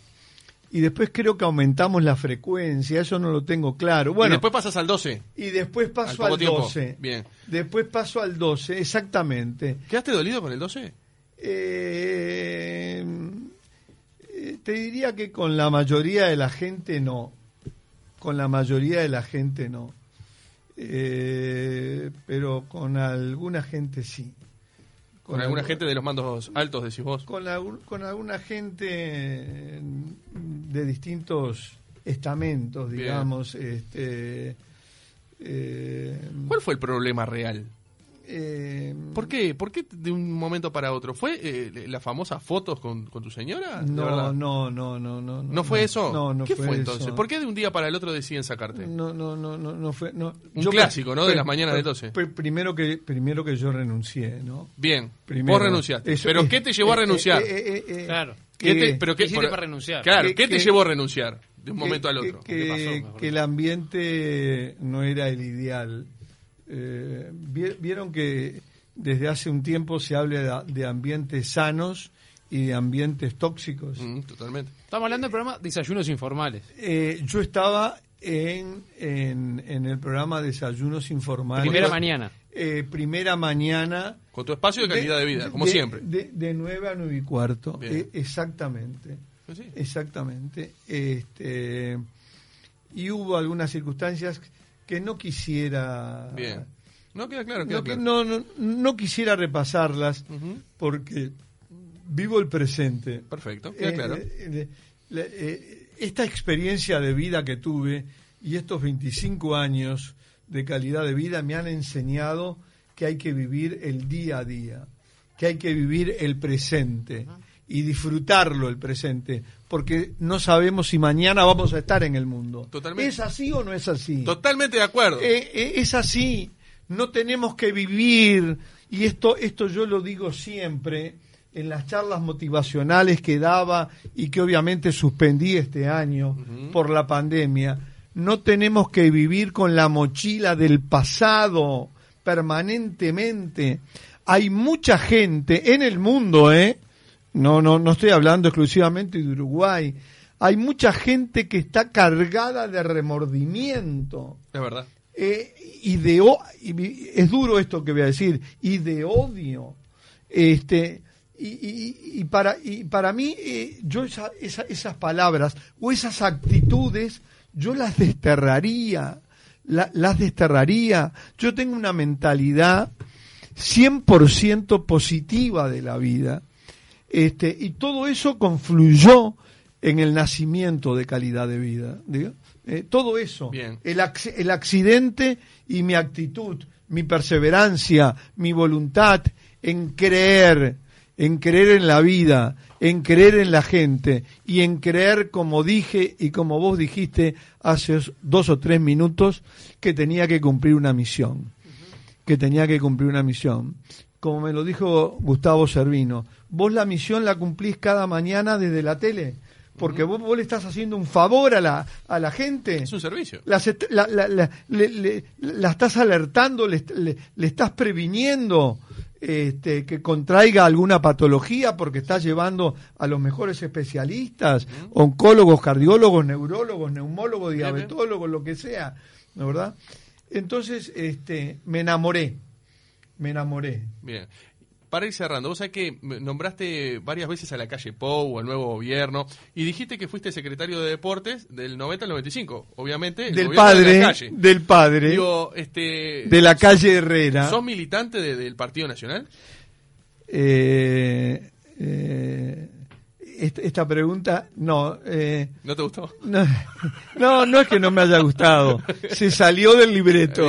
Y después creo que aumentamos la frecuencia. Eso no lo tengo claro. Bueno, y después pasas al doce. Y después paso al, al doce. Bien. Después paso al doce, exactamente. ¿Quedaste dolido con el doce? Eh, te diría que con la mayoría de la gente no, con la mayoría de la gente no, eh, pero con alguna gente sí. Con, ¿Con alguna alg gente de los mandos altos, decís vos? Con, la, con alguna gente de distintos estamentos, digamos. Este, eh, ¿Cuál fue el problema real? Eh, ¿Por qué? ¿Por qué de un momento para otro? ¿Fue eh, las famosas fotos con, con tu señora? No, no, no, no, no. ¿No fue no, eso? No, no ¿Qué fue, fue entonces? Eso. ¿Por qué de un día para el otro deciden sacarte? No, no, no, no, no fue. No. Un yo, clásico, ¿no? Pero, de las mañanas del doce. Primero que, primero que yo renuncié, ¿no? Bien. Primero, vos renunciaste. Eso, ¿Pero eh, qué te llevó eh, a renunciar? Eh, eh, eh, claro. ¿Qué, que, te, pero ¿Qué, qué hiciste por, para renunciar? Claro, que, ¿qué te que, llevó a renunciar de un que, momento al otro? Que, ¿Qué pasó, que el ambiente no era el ideal. Eh, vieron que desde hace un tiempo se habla de, de ambientes sanos y de ambientes tóxicos. Mm, totalmente. Estamos hablando del programa Desayunos Informales. Eh, yo estaba en, en, en el programa Desayunos Informales. Primera mañana. Eh, primera mañana. Con tu espacio de calidad de, de vida, como de, siempre. De, de nueve a nueve y cuarto. Eh, exactamente. Pues sí. Exactamente. Este, y hubo algunas circunstancias que no quisiera... Bien. No, queda claro, queda no, claro. No, no, no quisiera repasarlas uh-huh. porque vivo el presente. Perfecto, queda eh, claro. Eh, eh, esta experiencia de vida que tuve y estos veinticinco años de calidad de vida me han enseñado que hay que vivir el día a día, que hay que vivir el presente uh-huh. y disfrutarlo el presente, porque no sabemos si mañana vamos a estar en el mundo. Totalmente. ¿Es así o no es así? Totalmente de acuerdo. Eh, eh, es así. No tenemos que vivir, y esto, esto yo lo digo siempre, en las charlas motivacionales que daba y que obviamente suspendí este año uh-huh. por la pandemia, no tenemos que vivir con la mochila del pasado permanentemente. Hay mucha gente en el mundo, ¿eh? No, no, no estoy hablando exclusivamente de Uruguay. hay mucha gente que está cargada de remordimiento. Es verdad. Eh, y de o, y, es duro esto que voy a decir, y de odio. Este, y, y, y, para, y para mí, eh, yo esa, esa, esas palabras o esas actitudes, yo las desterraría. La, las desterraría. Yo tengo una mentalidad cien por ciento positiva de la vida. Este, y todo eso confluyó en el nacimiento de Calidad de Vida. ¿Sí? Eh, todo eso, el, el accidente y mi actitud, mi perseverancia, mi voluntad en creer, en creer en la vida, en creer en la gente y en creer, como dije y como vos dijiste hace dos o tres minutos, que tenía que cumplir una misión, que tenía que cumplir una misión. Como me lo dijo Gustavo Zerbino, vos la misión la cumplís cada mañana desde la tele, porque vos, vos le estás haciendo un favor a la, a la gente. Es un servicio. Las, la, la, la, le, le, la estás alertando, le, le, le estás previniendo este, que contraiga alguna patología, porque estás llevando a los mejores especialistas, ¿Mm? Oncólogos, cardiólogos, neurólogos, neumólogos, diabetólogos, ¿Mm? Lo que sea, ¿no, verdad? Entonces, este, me enamoré, me enamoré. Bien. Para ir cerrando, vos sabés que nombraste varias veces a la calle Pou, al nuevo gobierno, y dijiste que fuiste secretario de Deportes del noventa al noventa y cinco, obviamente. El del padre, de la calle. del padre, Digo, este, de la calle Herrera. ¿Sos militante de, del Partido Nacional? Eh, eh, esta, esta pregunta, no. Eh, ¿No te gustó? No, no, no es que no me haya gustado, se salió del libreto.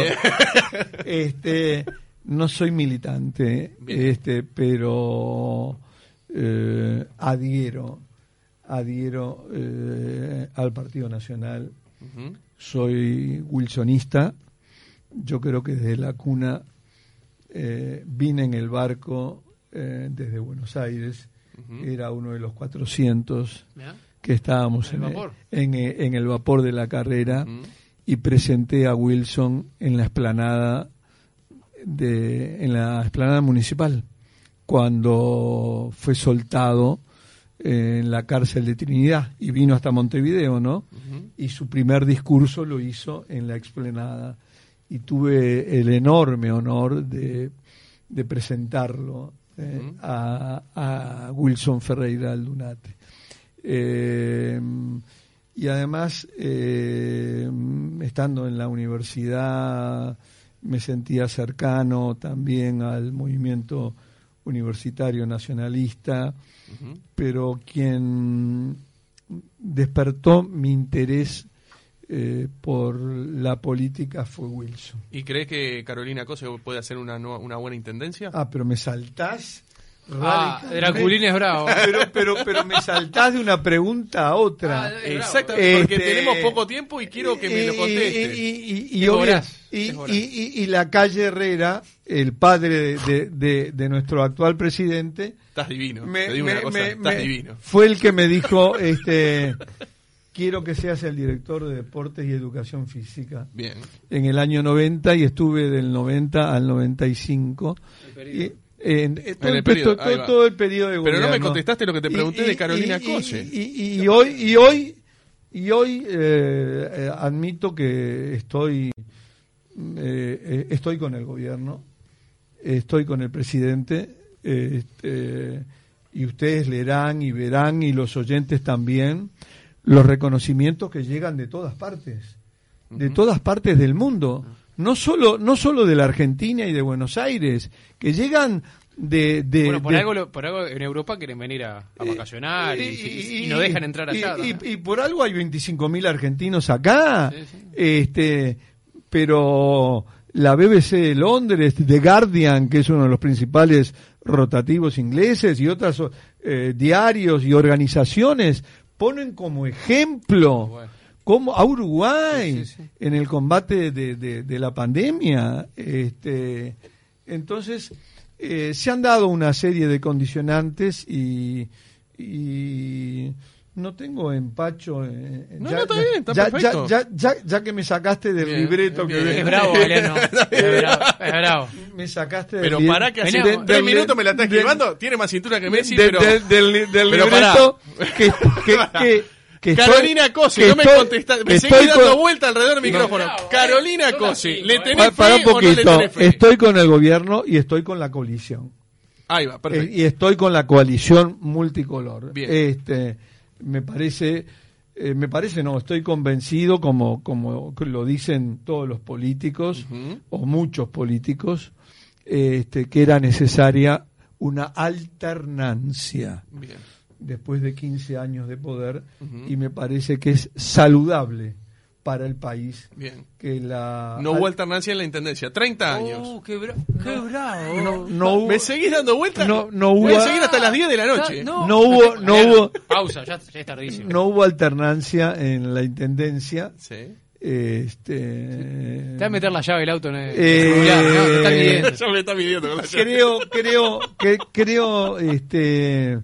Este... No soy militante, Bien. este, pero eh, adhiero, adhiero eh, al Partido Nacional. Uh-huh. Soy wilsonista. Yo creo que desde la cuna eh, vine en el barco eh, desde Buenos Aires. Uh-huh. Era uno de los cuatrocientos ¿Ya? que estábamos ¿En el, vapor? En, en, en el vapor de la carrera uh-huh. y presenté a Wilson en la explanada. De, en la explanada municipal cuando fue soltado eh, en la cárcel de Trinidad y vino hasta Montevideo, ¿no? Uh-huh. Y su primer discurso lo hizo en la explanada y tuve el enorme honor de, de presentarlo eh, uh-huh. a, a Wilson Ferreira Aldunate eh, y además eh, estando en la universidad me sentía cercano también al movimiento universitario nacionalista, uh-huh. pero quien despertó mi interés eh, por la política fue Wilson. ¿Y crees que Carolina Cosse puede hacer una, una buena intendencia? Ah, pero me saltás... Ah, Draculín es bravo. Pero, pero, pero me saltás de una pregunta a otra. Ah, exactamente, porque este, tenemos poco tiempo y quiero que me lo contestes. Y, y, y, y, obvias, y, y, y, y la calle Herrera, el padre de, de, de nuestro actual presidente... Estás divino, me, te digo me, una cosa, me, estás me, divino. Fue el que me dijo, este, quiero que seas el director de Deportes y Educación Física. Bien. En el año noventa y estuve del noventa al noventa y cinco. El En, en, todo, en el periodo, todo, todo, todo el periodo de gobierno. Pero no me contestaste lo que te pregunté y, de Carolina Cosse. Y, y, y, y hoy, y hoy, y hoy eh, eh, admito que estoy, eh, estoy con el gobierno, estoy con el presidente, eh, este, y ustedes leerán y verán, y los oyentes también, los reconocimientos que llegan de todas partes, uh-huh. de todas partes del mundo. No solo, no solo de la Argentina y de Buenos Aires, que llegan de... de bueno, por, de, algo lo, por algo en Europa quieren venir a, a vacacionar eh, y, y, y, y no dejan entrar allá. Y, y, y por algo hay veinticinco mil argentinos acá, sí, sí. este pero la B B C de Londres, The Guardian, que es uno de los principales rotativos ingleses, y otros eh, diarios y organizaciones, ponen como ejemplo... Bueno. Como a Uruguay sí, sí, sí. en el combate de, de, de la pandemia. Este, entonces, eh, se han dado una serie de condicionantes y, y no tengo empacho. Eh, no, ya, no, está bien, está ya, perfecto. Ya, ya, ya, ya que me sacaste del bien, libreto. Bien, que bien. Es bravo, Valeno. Es bravo, es bravo. Me sacaste del libreto. Pero pará que hace de, tres del, minutos me la estás esquivando. Tiene más cintura que Messi, de, pero... De, del, del, del pero libreto pará. que... que, que Que Carolina Cosse, no me contestaste. Me seguí dando con... vuelta alrededor del micrófono. No, no, Carolina no Cosse, ¿le tenés fe para un poquito, o no le tenés fe? Estoy con el gobierno y estoy con la coalición. Ahí va, perfecto. Y estoy con la coalición multicolor. Bien. Este, me parece, eh, me parece no, estoy convencido, como, como lo dicen todos los políticos, uh-huh. o muchos políticos, este, que era necesaria una alternancia. Bien. Después de quince años de poder, uh-huh. y me parece que es saludable para el país. Bien. Que la no hubo alternancia en la intendencia, treinta años. Oh, qué, bra... qué bravo. No, no hubo... ¿Me seguís dando vueltas? No, no hubo... Voy a seguir hasta las diez de la noche. No, no hubo, no hubo... pausa, ya, ya es tardísimo. No hubo alternancia en la intendencia. Sí. Este... Te va a meter la llave del auto en el... eh... ya, no, te está midiendo. Ya me está midiendo con la llave. Creo, creo, que, creo, este...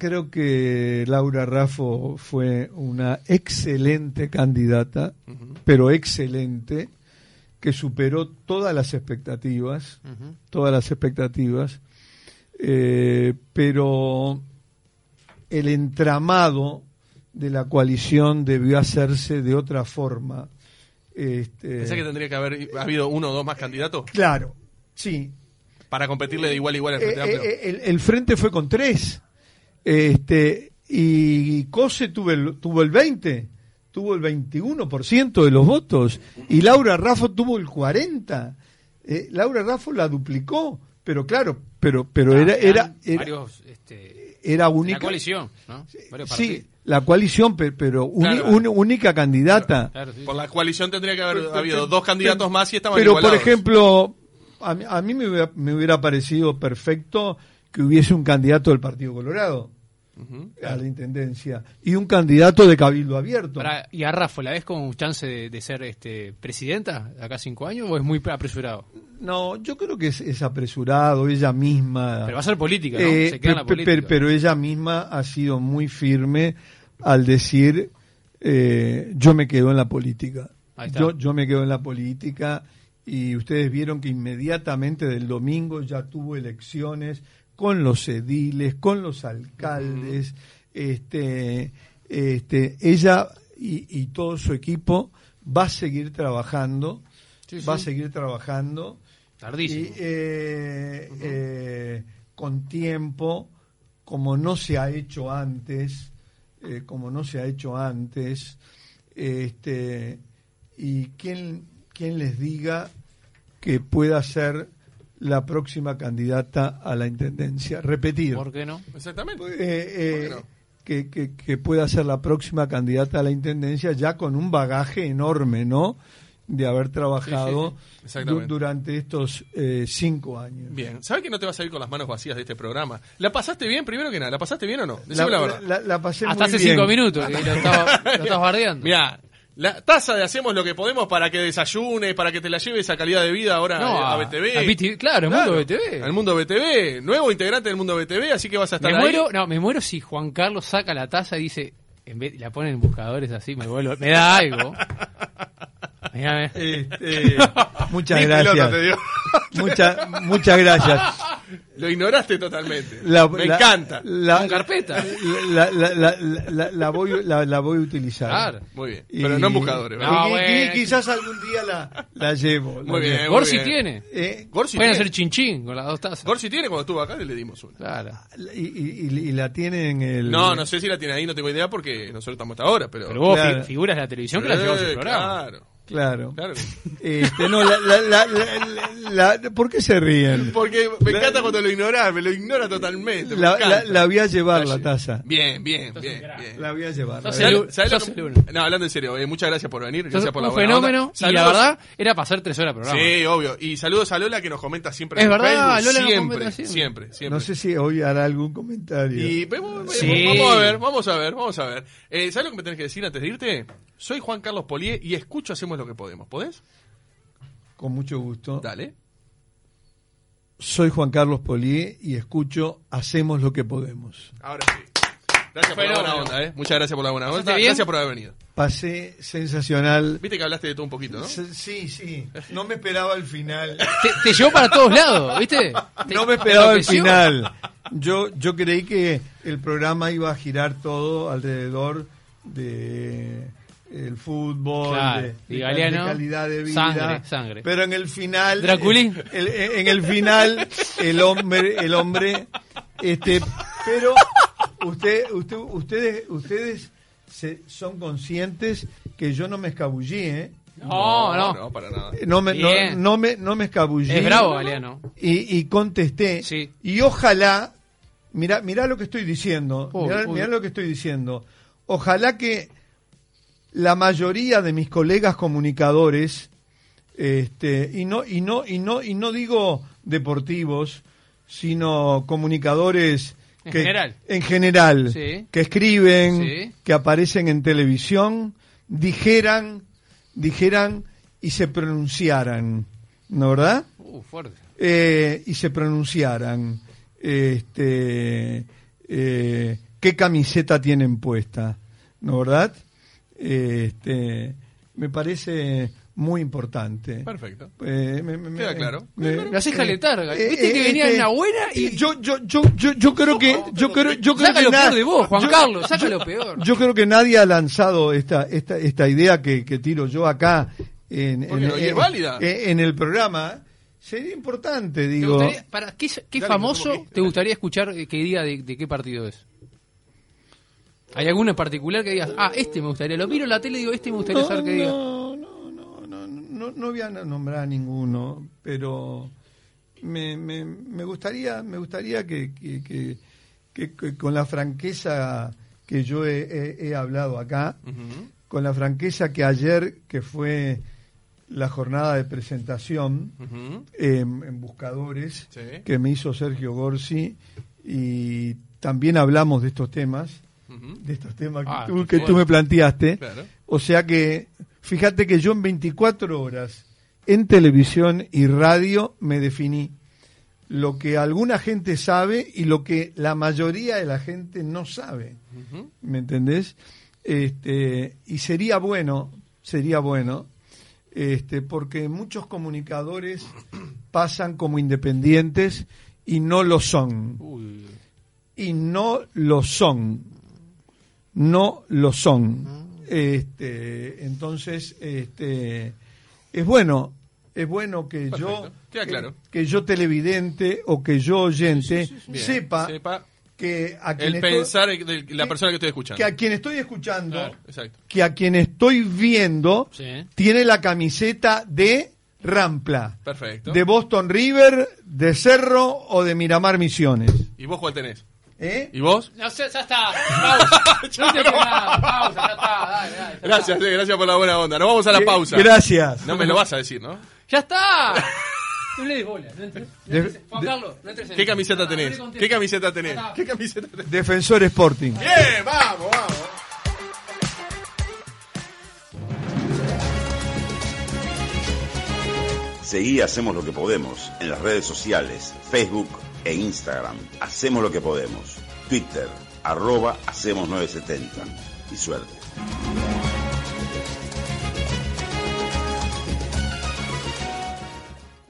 Creo que Laura Raffo fue una excelente candidata, uh-huh. pero excelente, que superó todas las expectativas, uh-huh. todas las expectativas, eh, pero el entramado de la coalición debió hacerse de otra forma. Este, ¿Pensás que tendría que haber habido uno o dos más candidatos? Claro, sí. Para competirle de igual a igual al Frente eh, Amplio. Eh, el, el Frente fue con tres. Este, y Cosse tuvo el, tuvo el veinte, tuvo el veintiuno por ciento de los votos, y Laura Raffo tuvo el cuarenta. Eh, Laura Raffo la duplicó, pero claro, pero pero ah, era era era, varios, este, era única la coalición, ¿no? Varios sí, la coalición, pero uni, claro, un, única candidata. Claro, claro, sí, sí. Por la coalición tendría que haber pero, habido pero, dos candidatos pero, más y estaban pero igualados. Por ejemplo, a mí, a mí me, hubiera, me hubiera parecido perfecto que hubiese un candidato del Partido Colorado uh-huh. a la intendencia y un candidato de Cabildo Abierto. Para, ¿y a Raffo la ves con chance de, de ser este, presidenta de acá cinco años o es muy apresurado? No, yo creo que es, es apresurado, ella misma... Pero va a ser política, ¿no? Eh, Se queda en la política. Per, per, pero ella misma ha sido muy firme al decir, eh, yo me quedo en la política. Ahí está. Yo, yo me quedo en la política y ustedes vieron que inmediatamente del domingo ya tuvo elecciones... con los ediles, con los alcaldes, uh-huh. este, este, ella y, y todo su equipo va a seguir trabajando, sí, va sí. a seguir trabajando, tardísimo, y, eh, uh-huh. eh, con tiempo, como no se ha hecho antes, eh, como no se ha hecho antes, este, y quién, quién les diga que pueda ser la próxima candidata a la intendencia. Repetir. ¿Por qué no? Exactamente. Eh, eh, ¿Por qué no? Que, que, que pueda ser la próxima candidata a la intendencia ya con un bagaje enorme, ¿no? De haber trabajado sí, sí, du- durante estos eh, cinco años. Bien. ¿Sabes que no te vas a ir con las manos vacías de este programa? ¿La pasaste bien, primero que nada? ¿La pasaste bien o no? Decime la, la verdad. La, la, la pasé hasta muy hace bien. Cinco minutos. Hasta... Lo estabas estaba bardeando. Mirá. La taza de Hacemos lo que Podemos para que desayunes, para que te la lleves a Calidad de Vida ahora no, a, a V T V. A V T V. Claro, al claro, Mundo V T V. Al Mundo V T V, nuevo integrante del Mundo V T V, así que vas a estar me ahí. Muero, no, me muero si Juan Carlos saca la taza y dice, en vez, la ponen en buscadores así, me vuelvo, me da algo. Mírame. Este, muchas gracias. Muchas, muchas gracias. Lo ignoraste totalmente. La, me la, encanta. La, Con carpeta. La, la, la, la, la, voy, la, la voy a utilizar. Claro. Muy bien. Pero y, no en buscadores. No, y, bueno. y quizás algún día la, la llevo. Muy bien. Llevo. Gorsi muy bien. Tiene. ¿Eh? Gorsi Pueden tiene. Hacer chinchín con las dos tazas. Gorsi tiene cuando estuvo acá le dimos una. Claro. Y, y, y la tiene en el. No, no sé si la tiene ahí, no tengo idea porque nosotros estamos hasta ahora. Pero, pero vos claro. figuras de la televisión pero, que la llevamos al programa. Claro. Claro. claro. Este, no, la, la, la, la, la, la, ¿por qué se ríen? Porque me la, encanta cuando lo ignorás, me lo ignora totalmente. La, la, la voy a llevar la, la taza. Bien, bien, bien, bien. La voy a llevar. La el, voy. ¿Sabés lo que, no, hablando en serio, eh, muchas gracias por venir. Gracias por la buena onda. Un fenómeno. Y la verdad, era pasar tres horas de programa. Sí, obvio. Y saludos a Lola que nos comenta siempre. Es verdad, Facebook. Lola siempre, nos comenta siempre. Siempre, siempre. No sé si hoy hará algún comentario. Y vemos, sí. Vamos a ver, vamos a ver, vamos a ver. Eh, ¿Sabés lo que me tenés que decir antes de irte? Soy Juan Carlos Paullier y escucho Hacemos lo que Podemos. ¿Podés? Con mucho gusto. Dale. Soy Juan Carlos Paullier y escucho Hacemos lo que Podemos. Ahora sí. Gracias por Fenómeno. La buena onda, ¿eh? Muchas gracias por la buena onda. Gracias por haber venido. Pasé sensacional. Viste que hablaste de todo un poquito, ¿no? Sí, sí. No me esperaba el final. Te, te llevó para todos lados, ¿viste? Te, no me esperaba el final. Yo, yo creí que el programa iba a girar todo alrededor de el fútbol, claro, de, de, Galeano, de calidad de vida, sangre, sangre. Pero en el final, Draculí, el, el, en el final, el hombre, el hombre, este, pero usted, usted, ustedes, ustedes se, son conscientes que yo no me escabullí, ¿eh? No, no, no, no para nada. No me, no, no me, no me escabullí. Es bravo, Galeano. Y, y contesté. Sí. Y ojalá, mira, mira lo que estoy diciendo, mira lo que estoy diciendo. Ojalá que la mayoría de mis colegas comunicadores, este, y no, y no, y no, y no digo deportivos, sino comunicadores en que, general, en general, sí, que escriben, sí, que aparecen en televisión, dijeran, dijeran y se pronunciaran, ¿no, verdad? Uh, fuerte. Eh, y se pronunciaran, este, eh, qué camiseta tienen puesta, ¿no, verdad? Este, me parece muy importante. Perfecto. Eh, me, me, queda me, claro. Me, me, me haces calentar. Eh, Viste eh, que venía eh, una buena y yo yo yo yo, yo creo no, que no, yo creo yo creo que nada de vos, Juan yo, Carlos, saca lo peor. Yo creo que nadie ha lanzado esta esta esta idea que, que tiro yo acá en en, no, en, válida. En, en el programa. Sería importante, digo. ¿Te gustaría, para qué, qué famoso que, te gustaría escuchar que diga de, de qué partido es? ¿Hay alguno en particular que digas, ah, este me gustaría? Lo miro en la tele y digo, este me gustaría no, saber que diga. No, no, no, no, no, no voy a nombrar a ninguno, pero me, me, me gustaría, me gustaría que, que, que, que, que con la franqueza que yo he, he, he hablado acá, uh-huh, con la franqueza que ayer, que fue la jornada de presentación, uh-huh, eh, en Buscadores, sí, que me hizo Sergio Gorsi, y también hablamos de estos temas, de estos temas que, ah, tú, que tú me planteaste, claro. O sea que fíjate que yo en veinticuatro horas en televisión y radio me definí lo que alguna gente sabe y lo que la mayoría de la gente no sabe, uh-huh, ¿me entendés? Este, y sería bueno, sería bueno, este, porque muchos comunicadores pasan como independientes y no lo son. Uy. Y no lo son. No lo son. Este, entonces, este, es bueno, es bueno que perfecto, yo, claro, que, que yo televidente o que yo oyente, sí, sí, sí, sepa, sepa que a quien el estoy, pensar de la persona que estoy escuchando, que a quien estoy escuchando, ah, que a quien estoy viendo, sí, tiene la camiseta de Rampla, perfecto, de Boston River, de Cerro o de Miramar Misiones. ¿Y vos cuál tenés? ¿Eh? ¿Y vos? No sé, ya está. Pausa. Chau, no. Pausa, ya está. Dale, dale, ya gracias, está. Sí, gracias por la buena onda. Nos vamos a la eh, pausa. Gracias. No me lo vas a decir, ¿no? ¡Ya está! No le des bola. No entres, no entres, de, Juan de, Carlos, no entres en ¿qué, camiseta ah, tenés? No ¿Qué camiseta tenés? ¿Qué camiseta tenés? ¿Qué camiseta tenés? Defensor Sporting. Bien, yeah, vamos, vamos. Seguí Hacemos lo que Podemos en las redes sociales, Facebook e Instagram. Hacemos lo que Podemos. Twitter, arroba Hacemos nueve setenta. Y suerte.